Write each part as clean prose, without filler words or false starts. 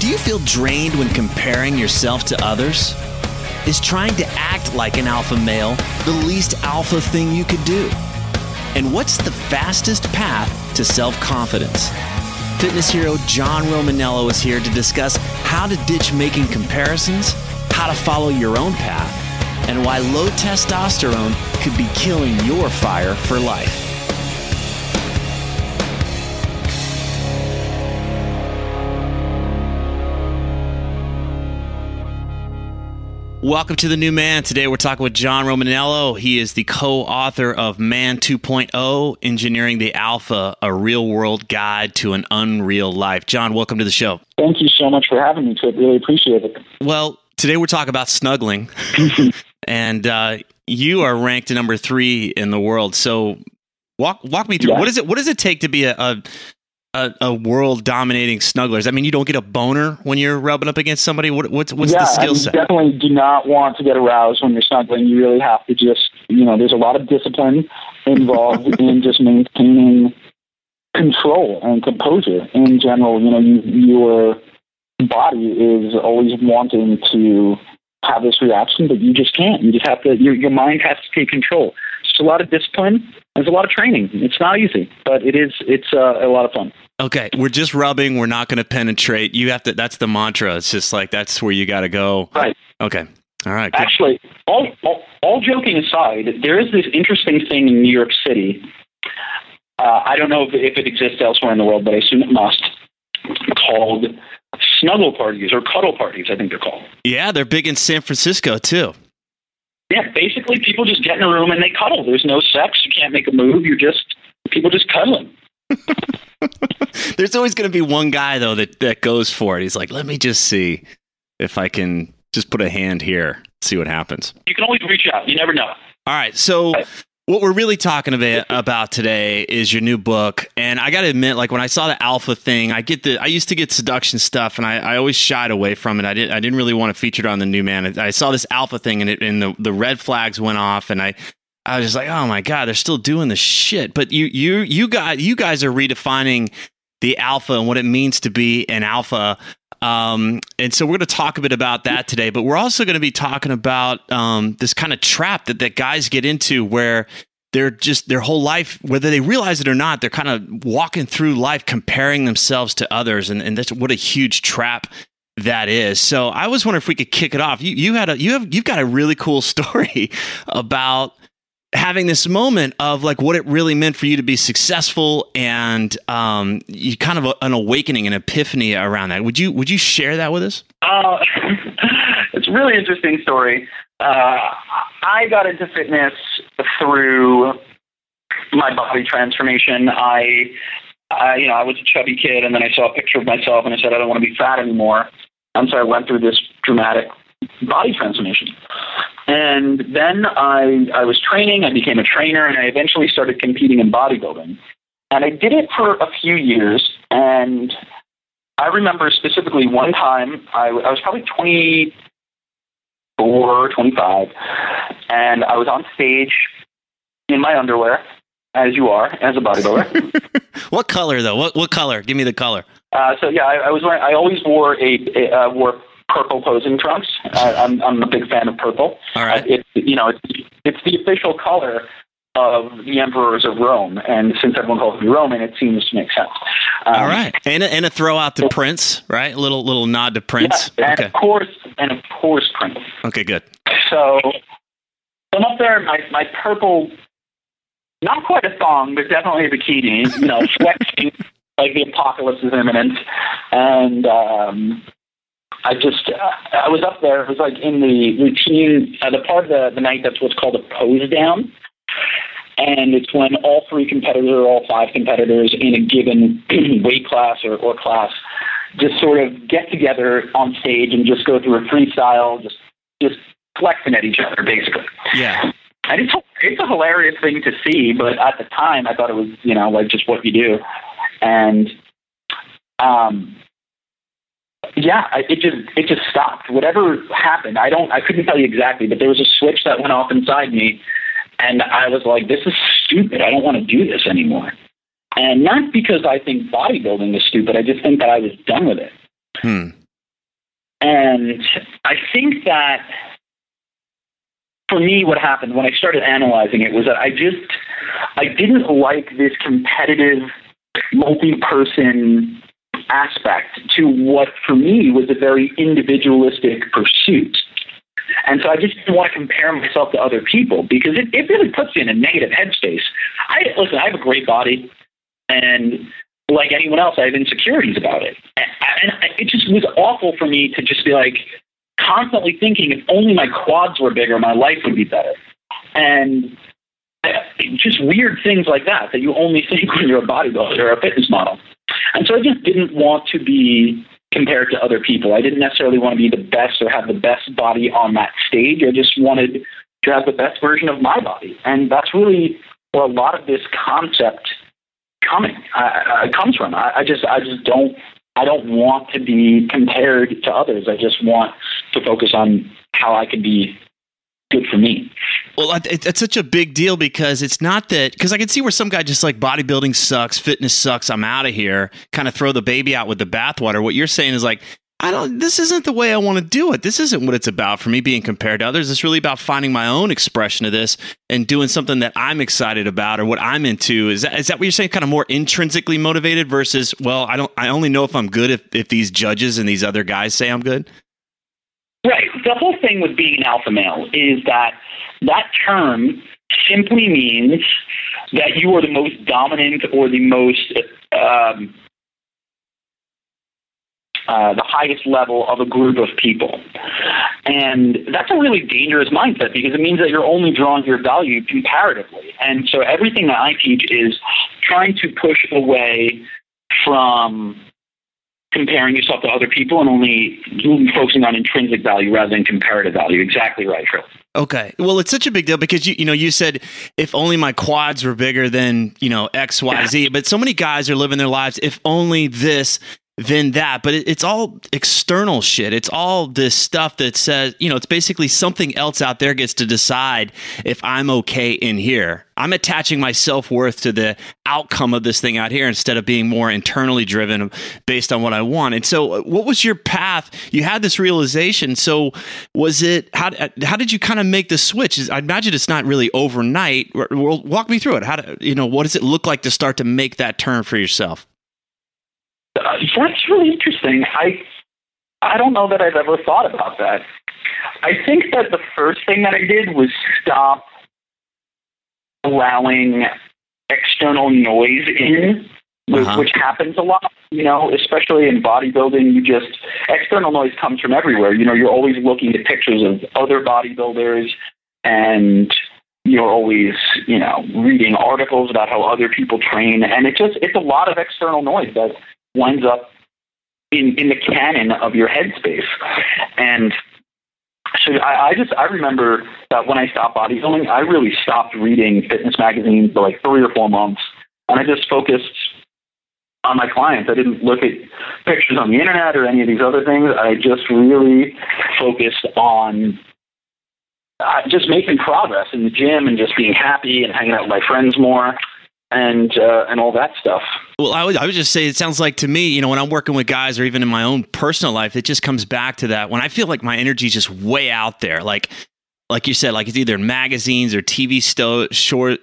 Do you feel drained when comparing yourself to others? Is trying to act like an alpha male the least alpha thing you could do? And what's the fastest path to self-confidence? Fitness hero John Romaniello is here to discuss how to ditch making comparisons, how to follow your own path, and why low testosterone could be killing your fire for life. Welcome to The New Man. Today we're talking with John Romaniello. He is the co-author of Man 2.0 Engineering the Alpha, A Real World Guide to an Unreal Life. John, welcome to the show. Thank you so much for having me, Tripp. Really appreciate it. Well, today we're talking about snuggling, and you are ranked number 3 in the world. So walk me through. Yeah. What does it take to be a world-dominating snugglers? I mean, you don't get a boner when you're rubbing up against somebody? What's the skill set? You definitely do not want to get aroused when you're snuggling. You really have to just, there's a lot of discipline involved in just maintaining control and composure. In general, your body is always wanting to have this reaction, but you just can't. You just have to, your mind has to take control. It's a lot of discipline. There's a lot of training. It's not easy, but it's a lot of fun. Okay. We're just rubbing. We're not going to penetrate. You have to, that's the mantra. It's just like, that's where you got to go. Right. Okay. All right. Good. Actually, all joking aside, there is this interesting thing in New York City. I don't know if it exists elsewhere in the world, but I assume it must, called snuggle parties or cuddle parties, I think they're called. Yeah. They're big in San Francisco too. Yeah, basically people just get in a room and they cuddle. There's no sex. You can't make a move. People just cuddling. There's always going to be one guy, though, that goes for it. He's like, let me just see if I can just put a hand here, see what happens. You can always reach out. You never know. All right. So what we're really talking about today is your new book. And I got to admit, like when I saw the alpha thing, I used to get seduction stuff and I always shied away from it. I didn't really want to feature it on The New Man. I saw this alpha thing and the red flags went off and I was just like, oh my God, they're still doing this shit. But you guys are redefining the alpha and what it means to be an alpha. And so we're going to talk a bit about that today, but we're also going to be talking about this kind of trap that guys get into where they're just their whole life, whether they realize it or not, they're kind of walking through life comparing themselves to others. And that's what a huge trap that is. So I was wondering if we could kick it off. You've got a really cool story about having this moment of like what it really meant for you to be successful and you kind of an awakening, an epiphany around that. Would you share that with us? It's a really interesting story. I got into fitness through my body transformation. I was a chubby kid and then I saw a picture of myself and I said, I don't want to be fat anymore. And so I went through this dramatic body transformation. And then I was training, I became a trainer, and I eventually started competing in bodybuilding. And I did it for a few years, and I remember specifically one time, I was probably 24, 25, and I was on stage in my underwear, as you are, as a bodybuilder. What color, though? What color? Give me the color. I always wore purple posing trunks. I'm a big fan of purple. All right. It's the official color of the emperors of Rome, and since everyone calls me Roman, it seems to make sense. All right, and a throw out to Prince, right? A little nod to Prince. Yeah, and okay. Of course, Prince. Okay, good. So I'm up there, my purple, not quite a thong, but definitely a bikini. You know, flexing like the apocalypse is imminent, and I was up there. It was like in the routine, the part of the night that's what's called a pose down. And it's when all three competitors or all five competitors in a given weight class or class just sort of get together on stage and just go through a freestyle, just flexing at each other, basically. Yeah. And it's a hilarious thing to see, but at the time I thought it was, like just what you do. And, it just stopped. Whatever happened, I couldn't tell you exactly, but there was a switch that went off inside me. And I was like, this is stupid. I don't want to do this anymore. And not because I think bodybuilding is stupid. I just think that I was done with it. And I think that for me, what happened when I started analyzing it was that I didn't like this competitive multi-person aspect to what for me was a very individualistic pursuit. And so I just didn't want to compare myself to other people because it really puts you in a negative headspace. I have a great body, and like anyone else, I have insecurities about it. And it just was awful for me to just be like constantly thinking if only my quads were bigger, my life would be better. And just weird things like that you only think when you're a bodybuilder or a fitness model. And so I just didn't want to be compared to other people. I didn't necessarily want to be the best or have the best body on that stage. I just wanted to have the best version of my body. And that's really where a lot of this concept comes from. I don't want to be compared to others. I just want to focus on how I can be good for me. Well, it's such a big deal because it's not that, because I can see where some guy just like bodybuilding sucks, fitness sucks, I'm out of here, kind of throw the baby out with the bathwater. What you're saying is like, this isn't the way I want to do it. This isn't what it's about for me being compared to others. It's really about finding my own expression of this and doing something that I'm excited about or what I'm into. Is that what you're saying? Kind of more intrinsically motivated versus, well, I only know if I'm good if these judges and these other guys say I'm good. Right. The whole thing with being an alpha male is that term simply means that you are the most dominant or the most the highest level of a group of people. And that's a really dangerous mindset because it means that you're only drawing your value comparatively. And so everything that I teach is trying to push away from comparing yourself to other people and only focusing on intrinsic value rather than comparative value. Exactly right, Tripp. Okay. Well, it's such a big deal because you said if only my quads were bigger than X, Y, Z. But so many guys are living their lives if only this, then that. But it's all external shit. It's all this stuff that says it's basically something else out there gets to decide if I'm okay in here. I'm attaching my self-worth to the outcome of this thing out here instead of being more internally driven based on what I want. And so what was your path? You had this realization. So was it, how did you kind of make the switch? I imagine it's not really overnight. Walk me through it. What does it look like to start to make that turn for yourself? That's really interesting. I don't know that I've ever thought about that. I think that the first thing that I did was stop allowing external noise in, which happens a lot, especially in bodybuilding. External noise comes from everywhere. You're always looking at pictures of other bodybuilders and you're always, reading articles about how other people train. And it's a lot of external noise that winds up in the canon of your headspace. And so I remember that when I stopped bodybuilding, I really stopped reading fitness magazines for like 3 or 4 months. And I just focused on my clients. I didn't look at pictures on the internet or any of these other things. I just really focused on just making progress in the gym and just being happy and hanging out with my friends more and all that stuff. Well, I would just say, it sounds like to me, you know, when I'm working with guys or even in my own personal life, it just comes back to that. When I feel like my energy is just way out there, like you said, like it's either in magazines or TV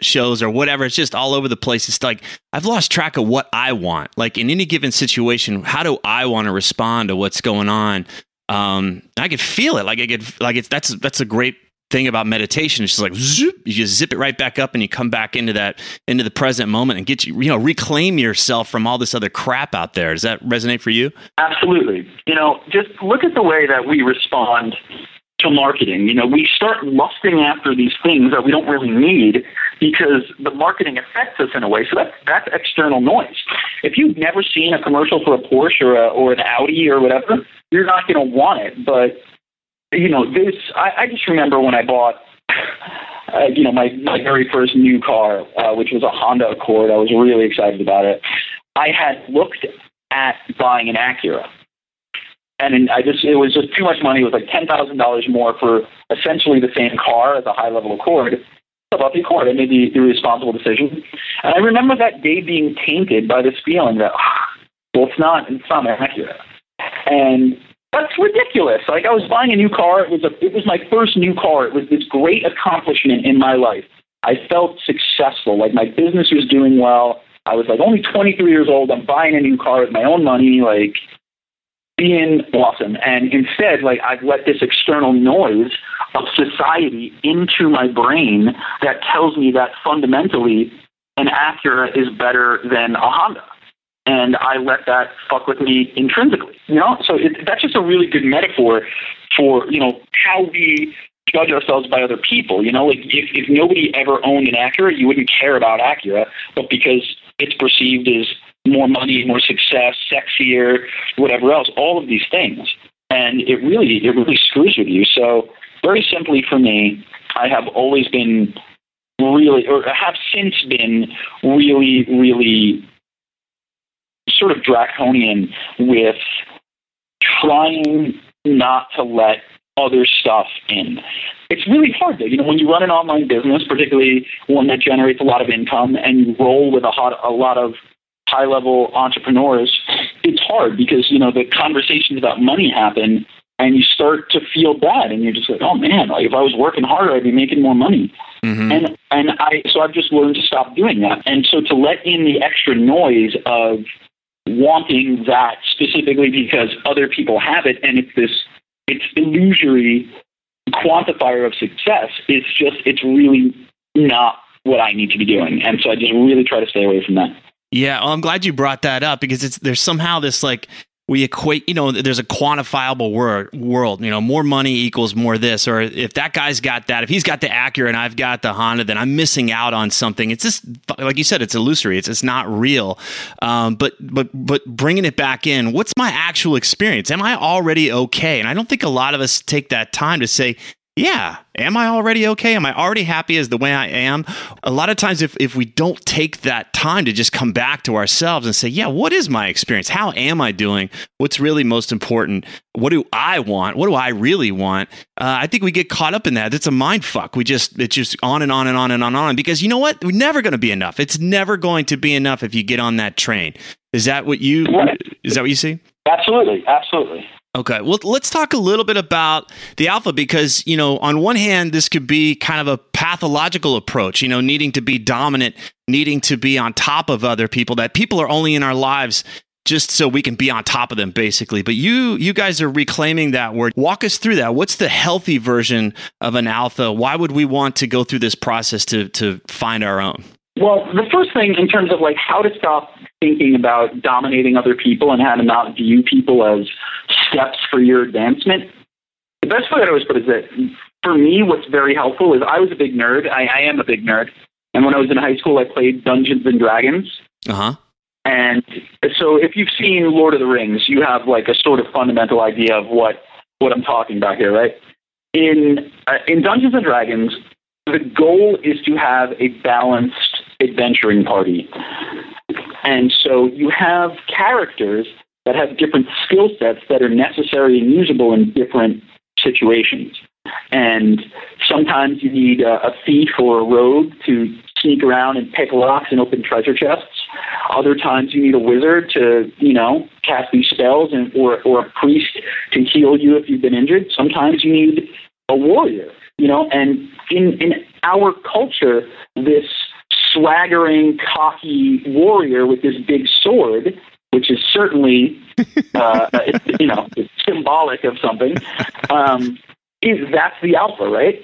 shows or whatever. It's just all over the place. It's like, I've lost track of what I want. Like in any given situation, how do I want to respond to what's going on? I could feel it. That's a great thing about meditation. It's just like, zoop, you just zip it right back up and you come back into the present moment and get reclaim yourself from all this other crap out there. Does that resonate for you? Absolutely. You know, just look at the way that we respond to marketing. You know, we start lusting after these things that we don't really need because the marketing affects us in a way. So that's external noise. If you've never seen a commercial for a Porsche or an Audi or whatever, you're not going to want it. But, you know, this, I just remember when I bought, my very first new car, which was a Honda Accord. I was really excited about it. I had looked at buying an Acura. And it was just too much money. It was like $10,000 more for essentially the same car as a high-level Accord. So I bought the Accord. I made the irresponsible decision. And I remember that day being tainted by this feeling that, well, it's not accurate. And that's ridiculous. Like, I was buying a new car. It was my first new car. It was this great accomplishment in my life. I felt successful. Like, my business was doing well. I was, like, only 23 years old. I'm buying a new car with my own money, like, being awesome. And instead, like, I've let this external noise of society into my brain that tells me that fundamentally an Acura is better than a Honda. And I let that fuck with me intrinsically, you know? So that's just a really good metaphor for, you know, how we judge ourselves by other people, you know? Like, if nobody ever owned an Acura, you wouldn't care about Acura, but because it's perceived as more money, more success, sexier, whatever else, all of these things. And it really screws with you. So very simply for me, I have always been really, really sort of draconian with trying not to let other stuff in. It's really hard, though. You know, when you run an online business, particularly one that generates a lot of income, and you roll with a lot of high-level entrepreneurs, it's hard because, you know, the conversations about money happen and you start to feel bad and you're just like, oh, man, like, if I was working harder, I'd be making more money. Mm-hmm. So I've just learned to stop doing that. And so to let in the extra noise of wanting that specifically because other people have it and it's illusory quantifier of success, it's really not what I need to be doing. And so I just really try to stay away from that. Yeah, well, I'm glad you brought that up because there's somehow this, like, we equate, you know, there's a quantifiable world, you know, more money equals more this, or if that guy's got that, if he's got the Acura and I've got the Honda, then I'm missing out on something. It's just, like you said, it's illusory. It's not real. But bringing it back in, what's my actual experience? Am I already okay? And I don't think a lot of us take that time to say, yeah, am I already okay? Am I already happy as the way I am? A lot of times if we don't take that time to just come back to ourselves and say, yeah, what is my experience? How am I doing? What's really most important? What do I want? What do I really want? I think we get caught up in that. It's a mind fuck. It's just on and on and on and on and on because you know what? We're never going to be enough. It's never going to be enough if you get on that train. Is that what you see? Absolutely. Absolutely. Okay, well, let's talk a little bit about the alpha because, you know, on one hand, this could be kind of a pathological approach, you know, needing to be dominant, needing to be on top of other people, that people are only in our lives just so we can be on top of them, basically. But you guys are reclaiming that word. Walk us through that. What's the healthy version of an alpha? Why would we want to go through this process to find our own? Well, the first thing in terms of like how to stop thinking about dominating other people and how to not view people as steps for your advancement, the best way that I always put it is that for me, what's very helpful is I was a big nerd. I am a big nerd. And when I was in high school, I played Dungeons and Dragons. Uh-huh. And so if you've seen Lord of the Rings, you have like a sort of fundamental idea of what I'm talking about here, right? In Dungeons and Dragons, the goal is to have a balanced adventuring party. And so you have characters that have different skill sets that are necessary and usable in different situations. And sometimes you need a thief or a rogue to sneak around and pick locks and open treasure chests. Other times you need a wizard to, cast these spells, and or a priest to heal you if you've been injured. Sometimes you need a warrior, and in our culture, this swaggering, cocky warrior with this big sword, which is certainly, symbolic of something, that's the alpha, right?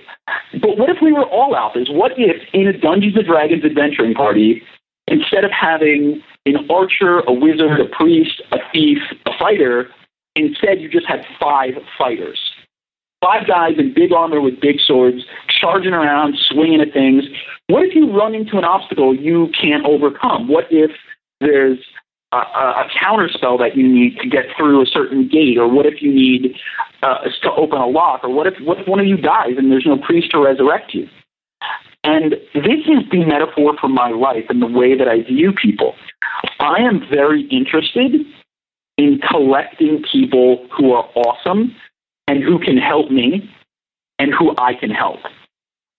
But what if we were all alphas? What if in a Dungeons & Dragons adventuring party, instead of having an archer, a wizard, a priest, a thief, a fighter, instead you just had 5 fighters? 5 guys in big armor with big swords, charging around, swinging at things. What if you run into an obstacle you can't overcome? What if there's a counterspell that you need to get through a certain gate, or what if you need to open a lock, or what if one of you dies and there's no priest to resurrect you? And this is the metaphor for my life and the way that I view people. I am very interested in collecting people who are awesome and who can help me and who I can help.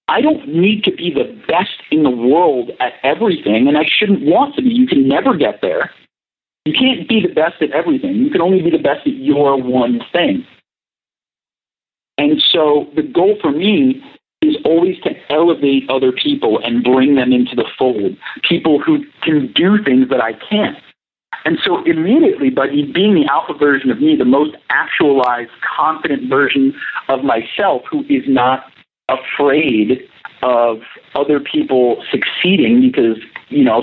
I don't need to be the best in the world at everything, and I shouldn't want to be. You can never get there. You can't be the best at everything. You can only be the best at your one thing. And so the goal for me is always to elevate other people and bring them into the fold, people who can do things that I can't. And so immediately, by being the alpha version of me, the most actualized, confident version of myself who is not afraid of other people succeeding because,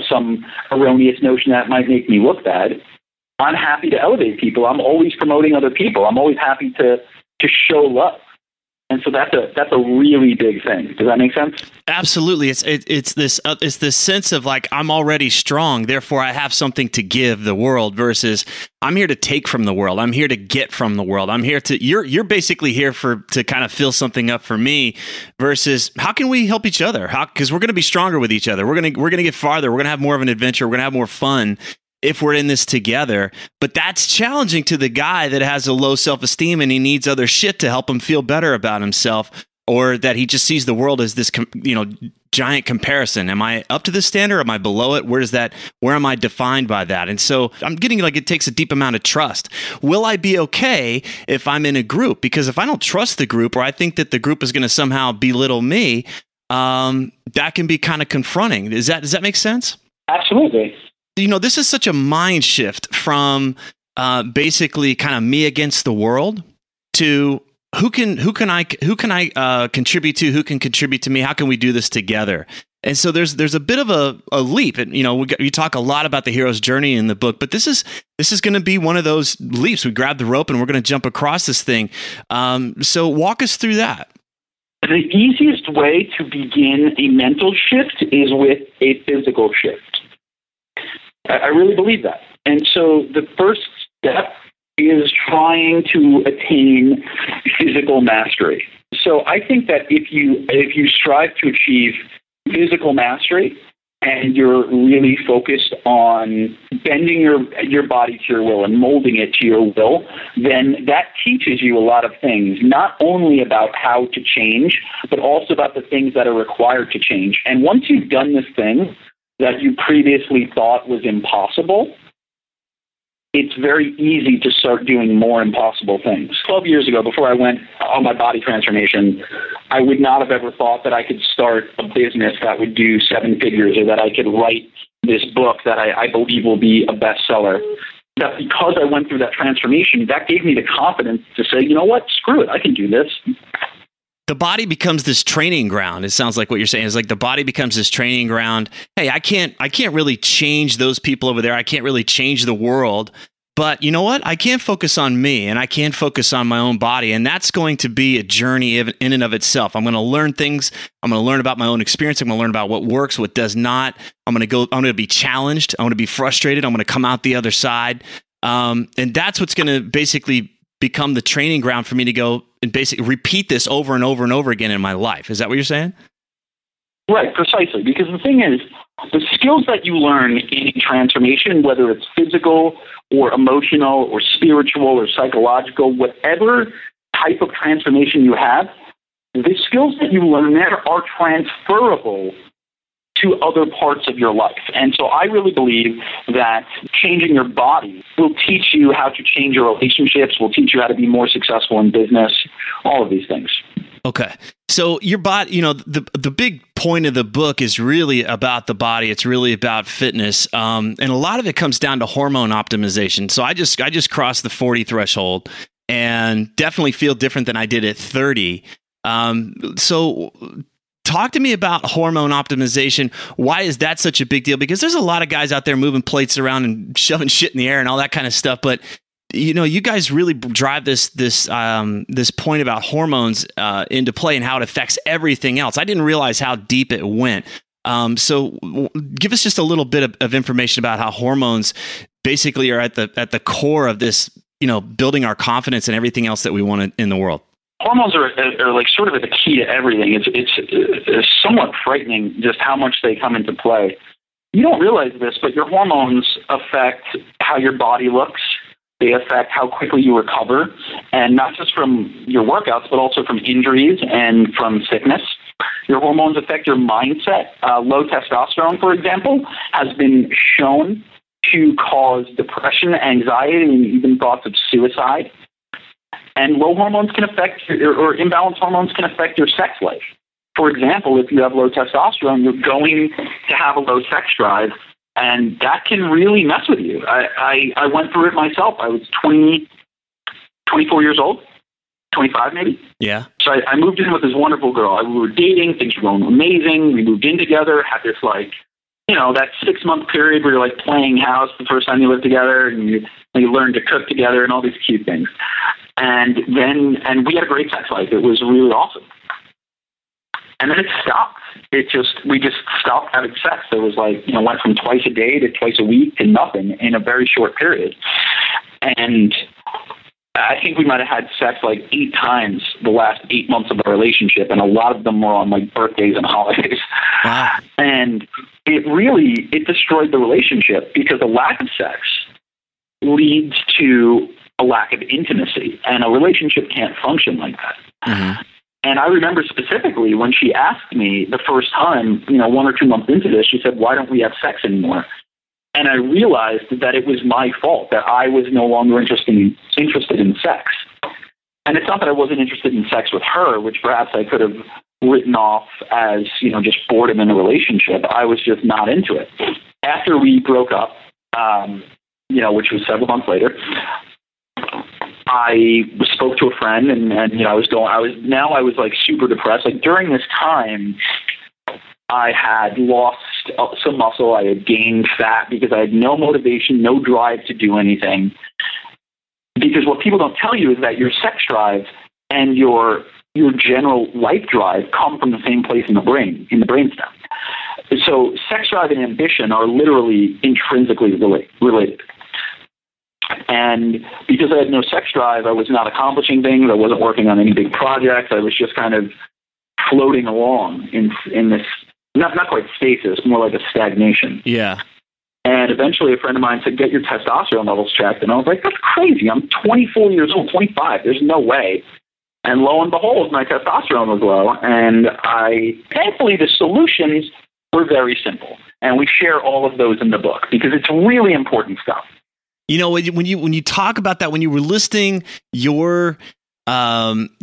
some erroneous notion that might make me look bad, I'm happy to elevate people. I'm always promoting other people. I'm always happy to show love. And so that's a really big thing. Does that make sense? Absolutely. It's this sense of like, I'm already strong, therefore I have something to give the world, versus I'm here to take from the world. I'm here to get from the world. I'm here to, you're basically here to kind of fill something up for me, versus how can we help each other? Because we're going to be stronger with each other. We're going to get farther. We're going to have more of an adventure. We're going to have more fun if we're in this together. But that's challenging to the guy that has a low self-esteem and he needs other shit to help him feel better about himself, or that he just sees the world as this, giant comparison. Am I up to this standard? Am I below it? Where am I defined by that? And so I'm getting like it takes a deep amount of trust. Will I be okay if I'm in a group? Because if I don't trust the group, or I think that the group is going to somehow belittle me, that can be kind of confronting. Does that make sense? Absolutely. This is such a mind shift from basically kind of me against the world to who can I contribute to? Who can contribute to me? How can we do this together? And so there's a bit of a leap. And you talk a lot about the hero's journey in the book, but this is going to be one of those leaps. We grab the rope and we're going to jump across this thing. So walk us through that. The easiest way to begin a mental shift is with a physical shift. I really believe that. And so the first step is trying to attain physical mastery. So I think that if you strive to achieve physical mastery and you're really focused on bending your body to your will and molding it to your will, then that teaches you a lot of things, not only about how to change, but also about the things that are required to change. And once you've done this thing that you previously thought was impossible, it's very easy to start doing more impossible things. 12 years ago, before I went on my body transformation, I would not have ever thought that I could start a business that would do 7 figures, or that I could write this book that I believe will be a bestseller. That because I went through that transformation, that gave me the confidence to say, you know what, screw it, I can do this. The body becomes this training ground. It sounds like what you're saying is like the body becomes this training ground. Hey, I can't really change those people over there. I can't really change the world. But you know what? I can focus on me, and I can focus on my own body. And that's going to be a journey in and of itself. I'm going to learn things. I'm going to learn about my own experience. I'm going to learn about what works, what does not. I'm going to be challenged. I'm going to be frustrated. I'm going to come out the other side. And that's what's going to basically become the training ground for me to go and basically repeat this over and over and over again in my life. Is that what you're saying? Right, precisely. Because the thing is, the skills that you learn in transformation, whether it's physical or emotional or spiritual or psychological, whatever type of transformation you have, the skills that you learn there are transferable to other parts of your life. And so I really believe that changing your body will teach you how to change your relationships, will teach you how to be more successful in business, all of these things. Okay. So your body, you know, the big point of the book is really about the body. It's really about fitness. And a lot of it comes down to hormone optimization. So I just crossed the 40 threshold and definitely feel different than I did at 30. So talk to me about hormone optimization. Why is that such a big deal? Because there's a lot of guys out there moving plates around and shoving shit in the air and all that kind of stuff. But you know, you guys really drive this point about hormones into play and how it affects everything else. I didn't realize how deep it went. So give us just a little bit of information about how hormones basically are at the core of this, you know, building our confidence and everything else that we want in the world. Hormones are like sort of at the key to everything. It's somewhat frightening just how much they come into play. You don't realize this, but your hormones affect how your body looks. They affect how quickly you recover, and not just from your workouts, but also from injuries and from sickness. Your hormones affect your mindset. Low testosterone, for example, has been shown to cause depression, anxiety, and even thoughts of suicide. And low hormones can affect, or imbalanced hormones can affect your sex life. For example, if you have low testosterone, you're going to have a low sex drive, and that can really mess with you. I went through it myself. I was 24 years old, 25 maybe. Yeah. So I moved in with this wonderful girl. We were dating. Things were going amazing. We moved in together, had this like, you know, that 6-month period where you're like playing house the first time you live together and you learn to cook together and all these cute things. And we had a great sex life. It was really awesome. And then it stopped. We just stopped having sex. There was like, you know, went from twice a day to twice a week to nothing in a very short period. And I think we might have had sex like 8 times the last 8 months of our relationship, and a lot of them were on like birthdays and holidays. Wow. And it really destroyed the relationship, because a lack of sex leads to a lack of intimacy, and a relationship can't function like that. Mm-hmm. And I remember specifically when she asked me the first time, you know, 1 or 2 months into this, she said, "Why don't we have sex anymore?" And I realized that it was my fault, that I was no longer interested in sex. And it's not that I wasn't interested in sex with her, which perhaps I could have written off as, you know, just boredom in a relationship. I was just not into it. After we broke up, you know, which was several months later, I spoke to a friend, and you know, I was like super depressed. Like during this time, I had lost some muscle. I had gained fat because I had no motivation, no drive to do anything. Because what people don't tell you is that your sex drive and your general life drive come from the same place in the brain, in the brainstem. So sex drive and ambition are literally intrinsically related. And because I had no sex drive, I was not accomplishing things. I wasn't working on any big projects. I was just kind of floating along in this, not quite stasis, more like a stagnation. Yeah. And eventually a friend of mine said, "Get your testosterone levels checked." And I was like, "That's crazy. I'm 24 years old, 25. There's no way." And lo and behold, my testosterone was low. And thankfully, the solutions were very simple. And we share all of those in the book because it's really important stuff. You know, when you talk about that, when you were listing your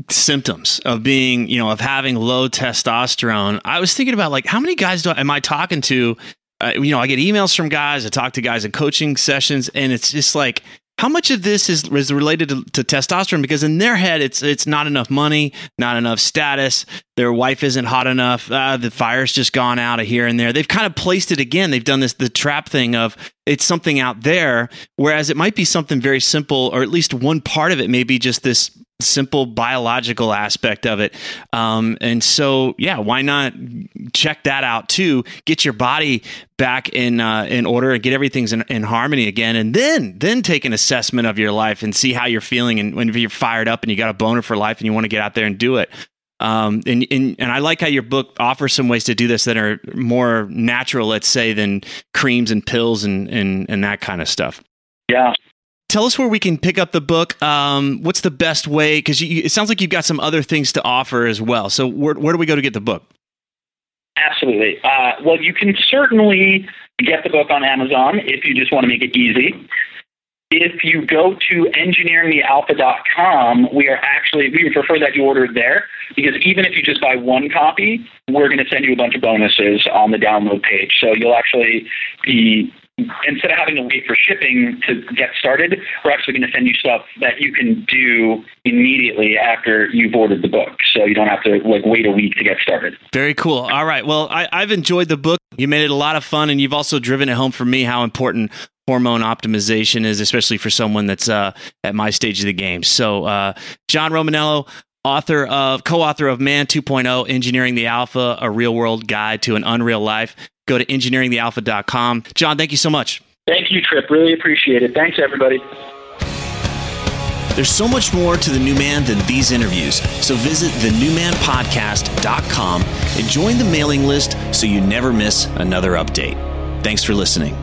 symptoms of being, you know, of having low testosterone, I was thinking about like, how many guys am I talking to? You know, I get emails from guys, I talk to guys in coaching sessions, and it's just like, how much of this is related to testosterone? Because in their head, it's not enough money, not enough status. Their wife isn't hot enough. The fire's just gone out of here and there. They've kind of placed it again. They've done the trap thing of it's something out there, whereas it might be something very simple, or at least one part of it may be just this simple biological aspect of it. And so, yeah, why not check that out too? Get your body back in order and get everything's in harmony again. And then take an assessment of your life and see how you're feeling. And when you're fired up and you got a boner for life and you want to get out there and do it. And I like how your book offers some ways to do this that are more natural, let's say, than creams and pills and that kind of stuff. Yeah. Tell us where we can pick up the book. What's the best way? Because it sounds like you've got some other things to offer as well. So where do we go to get the book? Absolutely. Well, you can certainly get the book on Amazon if you just want to make it easy. If you go to engineeringthealpha.com, we would prefer that you order it there, because even if you just buy one copy, we're going to send you a bunch of bonuses on the download page. So you'll actually be, instead of having to wait for shipping to get started, we're actually going to send you stuff that you can do immediately after you've ordered the book. So you don't have to wait a week to get started. Very cool. All right. Well, I've enjoyed the book. You made it a lot of fun, and you've also driven it home for me how important hormone optimization is, especially for someone that's at my stage of the game. So John Romaniello, co-author of Man 2.0, Engineering the Alpha, A Real World Guide to an Unreal Life. Go to engineeringthealpha.com. John, thank you so much. Thank you, Tripp. Really appreciate it. Thanks, everybody. There's so much more to The New Man than these interviews, so visit thenewmanpodcast.com and join the mailing list so you never miss another update. Thanks for listening.